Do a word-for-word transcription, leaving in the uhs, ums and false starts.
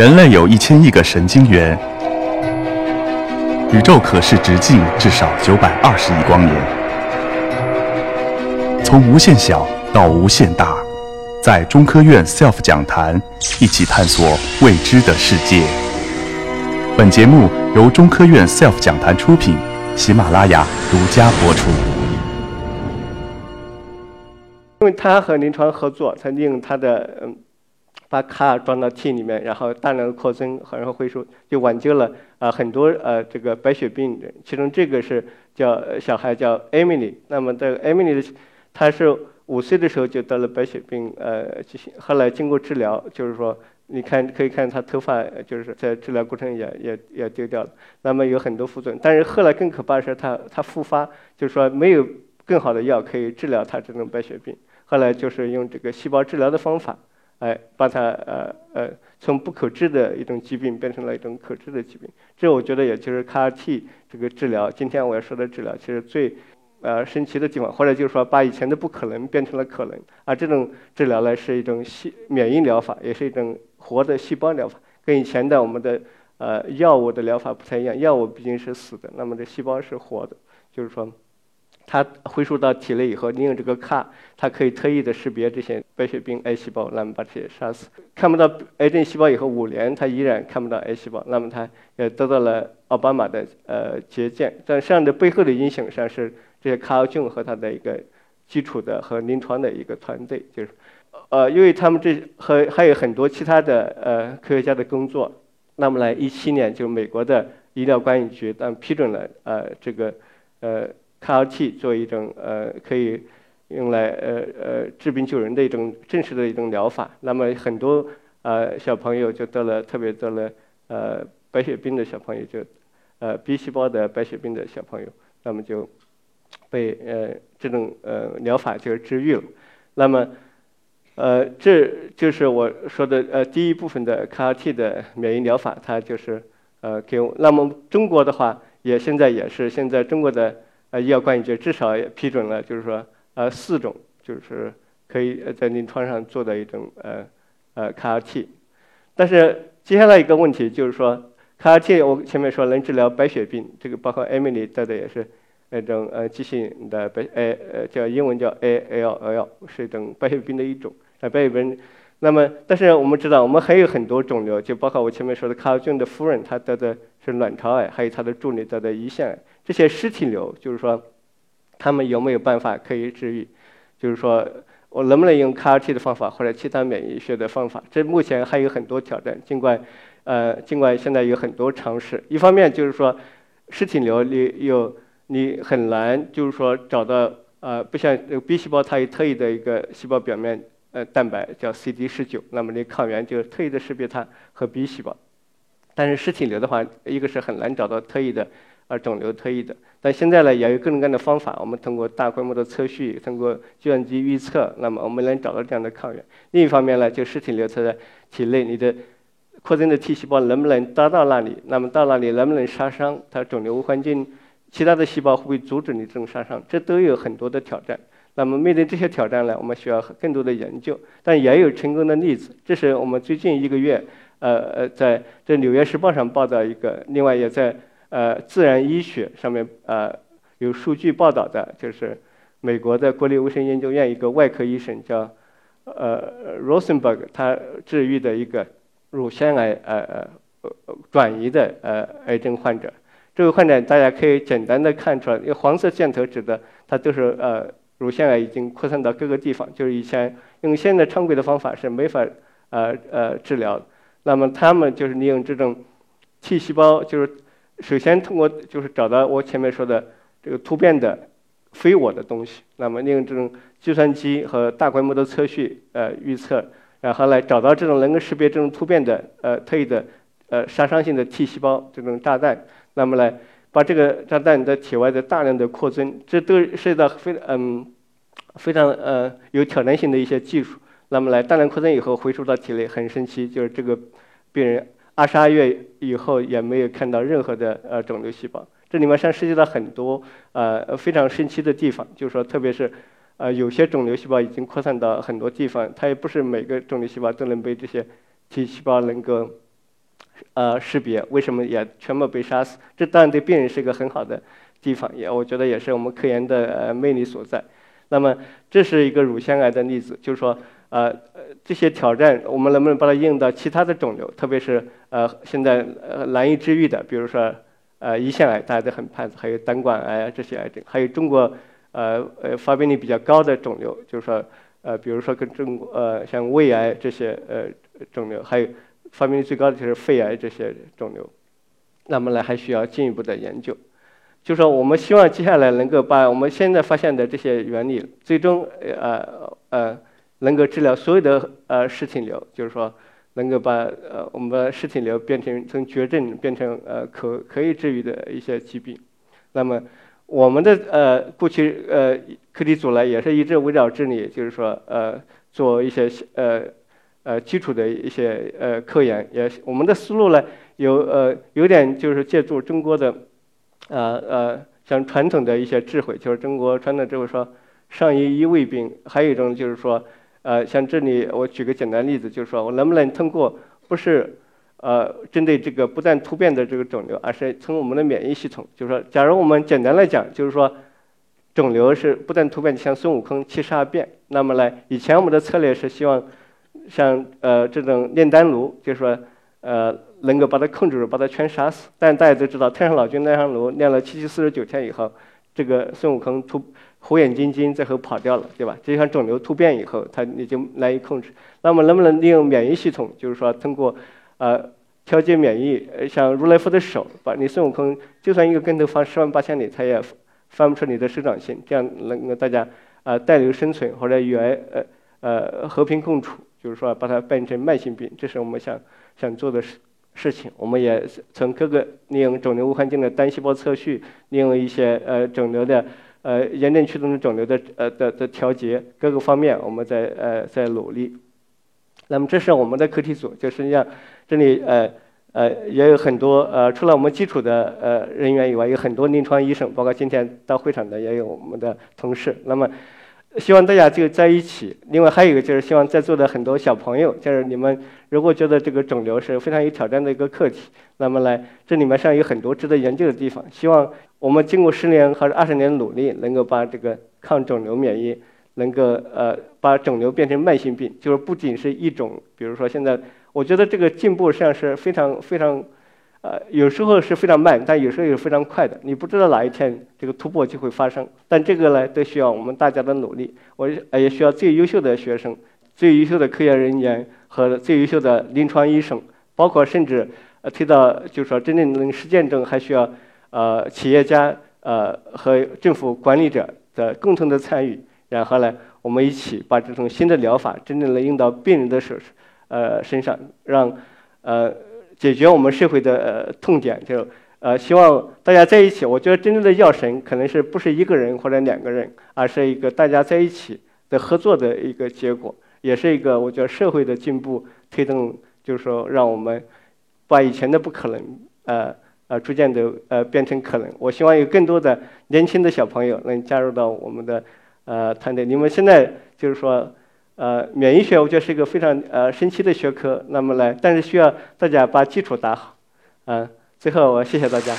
人类有一千亿个神经元，宇宙可视直径至少九百二十亿光年。从无限小到无限大，在中科院 S E L F 讲坛一起探索未知的世界。本节目由中科院 S E L F 讲坛出品，喜马拉雅独家播出。因为他和临床合作，才利用他的嗯。把 C A R 装到 T 里面，然后大量的扩增，然后恢复，就挽救了啊、呃、很多呃这个白血病。其中这个是叫小孩叫 Emily， 那么这个 Emily 她是五岁的时候就得了白血病，呃，后来经过治疗，就是说你看可以看她头发就是在治疗过程也也也丢掉了，那么有很多副作用。但是后来更可怕的是她她复发，就是说没有更好的药可以治疗她这种白血病，后来就是用这个细胞治疗的方法。哎，把它呃呃从不可治的一种疾病变成了一种可治的疾病，这我觉得也就是 C A R T 这个治疗。今天我要说的治疗，其实最呃神奇的地方，或者就是说把以前的不可能变成了可能。而这种治疗呢，是一种细免疫疗法，也是一种活的细胞疗法，跟以前的我们的呃药物的疗法不太一样。药物毕竟是死的，那么这细胞是活的，就是说。它恢复到体内以后，利用这个 C A R， 它可以特异的识别这些白血病 A 细胞，那么把这些杀死。看不到癌症细胞以后五年，它依然看不到 A 细胞，那么它也得到了奥巴马的呃接见。但实际上的背后的影响实际上是这些 C A R 菌和它的一个基础的和临床的一个团队，就是呃，因为他们这和还有很多其他的呃科学家的工作，那么来一七年就美国的医疗管理局当批准了呃这个呃。C A R T 作为一种呃可以用来呃呃治病救人的一种正式的一种疗法，那么很多呃小朋友就得了，特别得了呃白血病的小朋友就呃 B 细胞的白血病的小朋友，那么就被呃这种呃疗法就治愈了。那么呃这就是我说的呃第一部分的 C A R T 的免疫疗法，它就是呃给我。那么中国的话也现在也是现在中国的。呃，医药管理局至少也批准了，就是说，呃，四种就是可以在临床上做的一种呃呃 C A R T， 但是接下来一个问题就是说 ，C A R T 我前面说能治疗白血病，这个包括 Emily 得的也是那种呃急性的白呃呃叫英文叫 A L L， 是一种白血病的一种，呃白血病。那么，但是我们知道，我们还有很多肿瘤，就包括我前面说的卡尔菌的夫人，她得的是卵巢癌，还有她的助理得的胰腺癌。这些尸体瘤，就是说，他们有没有办法可以治愈？就是说我能不能用 C A R T 的方法或者其他免疫学的方法？这目前还有很多挑战。尽管，呃，尽管现在有很多尝试。一方面就是说，尸体瘤你有你很难，就是说找到呃，不像 B 细胞它有特异的一个细胞表面。呃，蛋白叫 C D 十九，那么你抗原就特意的识别它和 B 细胞。但是尸体瘤的话，一个是很难找到特异的，呃，肿瘤特异的。但现在呢，也有各种各样的方法，我们通过大规模的测序，通过计算机预测，那么我们能找到这样的抗原。另一方面呢，就尸体瘤它在体内，你的扩增的 T 细胞能不能达到那里？那么到那里能不能杀伤它肿瘤环境？其他的细胞会不会阻止你这种杀伤？这都有很多的挑战。那么面对这些挑战呢，我们需要更多的研究，但也有成功的例子。这是我们最近一个月，呃呃，在这《纽约时报》上报道一个，另外也在呃《自然医学》上面呃有数据报道的，就是美国的国立卫生研究院一个外科医生叫呃 Rosenberg， 他治愈的一个乳腺癌呃呃转移的呃癌症患者。这个患者大家可以简单的看出来，用黄色箭头指的，它都是呃。乳腺癌已经扩散到各个地方，就是以前用现在常规的方法是没法呃呃治疗的。那么他们就是利用这种 T 细胞，就是首先通过就是找到我前面说的这个突变的非我的东西，那么利用这种计算机和大规模的测序呃预测，然后来找到这种能够识别这种突变的呃特异的呃杀伤性的 T 细胞这种炸弹，那么来。把这个炸弹在体外的大量的扩增，这都涉及到非嗯非常呃有挑战性的一些技术。那么来大量扩增以后回输到体内，很神奇，就是这个病人二十二月以后也没有看到任何的呃肿瘤细胞。这里面上涉及到很多呃非常神奇的地方，就是说特别是呃有些肿瘤细胞已经扩散到很多地方，它也不是每个肿瘤细胞都能被这些 T 细胞能够呃识别，为什么也全部被杀死？这当然对病人是一个很好的地方，也我觉得也是我们科研的呃魅力所在。那么这是一个乳腺癌的例子，就是说呃这些挑战我们能不能把它应用到其他的肿瘤，特别是呃现在呃难以治愈的，比如说呃胰腺癌大家都很怕，还有胆管癌啊这些癌症，还有中国呃呃发病率比较高的肿瘤，就是说呃比如说跟中国呃像胃癌这些呃肿瘤，还有发病率最高的就是肺癌这些肿瘤，那么呢还需要进一步的研究。就说我们希望接下来能够把我们现在发现的这些原理，最终呃呃能够治疗所有的呃室体瘤，就是说能够把呃我们室体瘤变成从绝症变成呃可可以治愈的一些疾病。那么我们的呃过去呃课题组呢也是一直围绕这里，就是说呃做一些呃呃基础的一些呃科研，也我们的思路呢有呃有点就是借助中国的。呃呃，像传统的一些智慧，就是中国传统智慧说上医医未病，还有一种就是说，呃，像这里我举个简单例子，就是说我能不能通过不是呃针对这个不断突变的这个肿瘤，而是从我们的免疫系统，就是说，假如我们简单来讲，就是说肿瘤是不断突变，像孙悟空七十二变，那么呢，以前我们的策略是希望像呃这种炼丹炉，就是说呃。能够把它控制住，把它全杀死。但大家都知道，太上老君那张炉练了七七四十九天以后，这个孙悟空突火眼金睛，最后跑掉了，对吧？这像肿瘤突变以后，它已经难以控制。那么能不能利用免疫系统，就是说通过呃调节免疫，像如来佛的手，把你孙悟空就算一个跟头翻十万八千里，他也翻不出你的手掌心。这样能够大家啊带瘤生存或者与癌呃呃和平共处，就是说把它变成慢性病，这是我们想想做的事。事情，我们也从各个利用肿瘤无环境的单细胞测序，利用一些呃肿瘤的呃炎症驱动的肿瘤的呃的的调节，各个方面我们在呃在努力。那么这是我们的课题组，就实际上这里呃呃也有很多呃除了我们基础的呃人员以外，有很多临床医生，包括今天到会场的也有我们的同事。那么希望大家就在一起。另外还有一个就是希望在座的很多小朋友，就是你们如果觉得这个肿瘤是非常有挑战的一个课题，那么呢，这里面上有很多值得研究的地方。希望我们经过十年或者二十年的努力，能够把这个抗肿瘤免疫，能够呃把肿瘤变成慢性病，就是不仅是一种。比如说现在，我觉得这个进步实际上是非常非常，呃，有时候是非常慢，但有时候也非常快的。你不知道哪一天这个突破就会发生。但这个呢，都需要我们大家的努力。我也需要最优秀的学生、最优秀的科研人员。和最优秀的临床医生，包括甚至呃推到就是说真正能实践中，还需要呃企业家呃和政府管理者的共同的参与，然后呢，我们一起把这种新的疗法真正能用到病人的手呃身上，让呃解决我们社会的呃痛点。就呃希望大家在一起。我觉得真正的药神可能是不是一个人或者两个人，而是一个大家在一起的合作的一个结果。也是一个我觉得社会的进步推动，就是说让我们把以前的不可能呃呃逐渐的呃变成可能。我希望有更多的年轻的小朋友能加入到我们的呃团队。你们现在就是说呃免疫学我觉得是一个非常呃神奇的学科，那么来但是需要大家把基础打好。嗯、呃，最后我谢谢大家。